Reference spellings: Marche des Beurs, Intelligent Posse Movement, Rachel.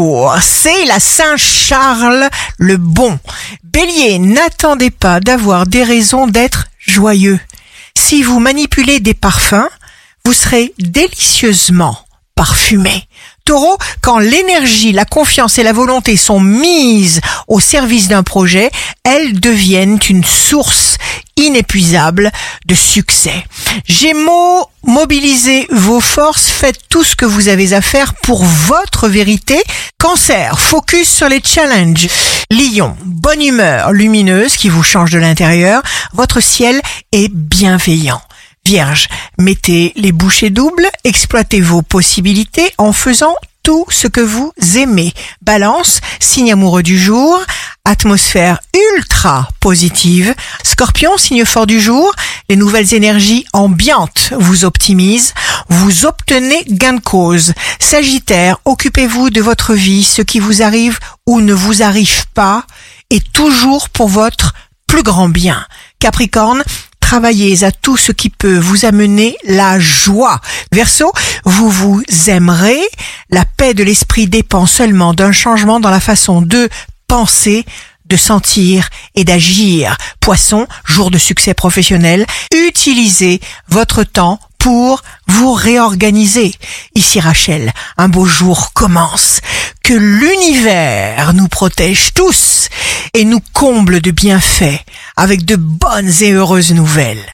jour, c'est la Saint-Charles le Bon. Bélier, n'attendez pas d'avoir des raisons d'être joyeux. Si vous manipulez des parfums, vous serez délicieusement parfumé. Taureau, quand l'énergie, la confiance et la volonté sont mises au service d'un projet, elles deviennent une source inépuisable de succès. Gémeaux, mobilisez vos forces, faites tout ce que vous avez à faire pour votre vérité. Cancer, focus sur les challenges. Lion, bonne humeur lumineuse qui vous change de l'intérieur, votre ciel est bienveillant. Vierge, mettez les bouchées doubles, exploitez vos possibilités en faisant tout ce que vous aimez. Balance, signe amoureux du jour, atmosphère ultra positive. Scorpion, signe fort du jour, les nouvelles énergies ambiantes vous optimisent, vous obtenez gain de cause. Sagittaire, occupez-vous de votre vie, ce qui vous arrive ou ne vous arrive pas est toujours pour votre plus grand bien. Capricorne, travaillez à tout ce qui peut vous amener la joie. Verseau, vous vous aimerez. La paix de l'esprit dépend seulement d'un changement dans la façon de penser, de sentir et d'agir. Poisson, jour de succès professionnel, utilisez votre temps pour vous réorganiser. Ici Rachel, un beau jour commence. Que l'univers nous protège tous et nous comble de bienfaits avec de bonnes et heureuses nouvelles.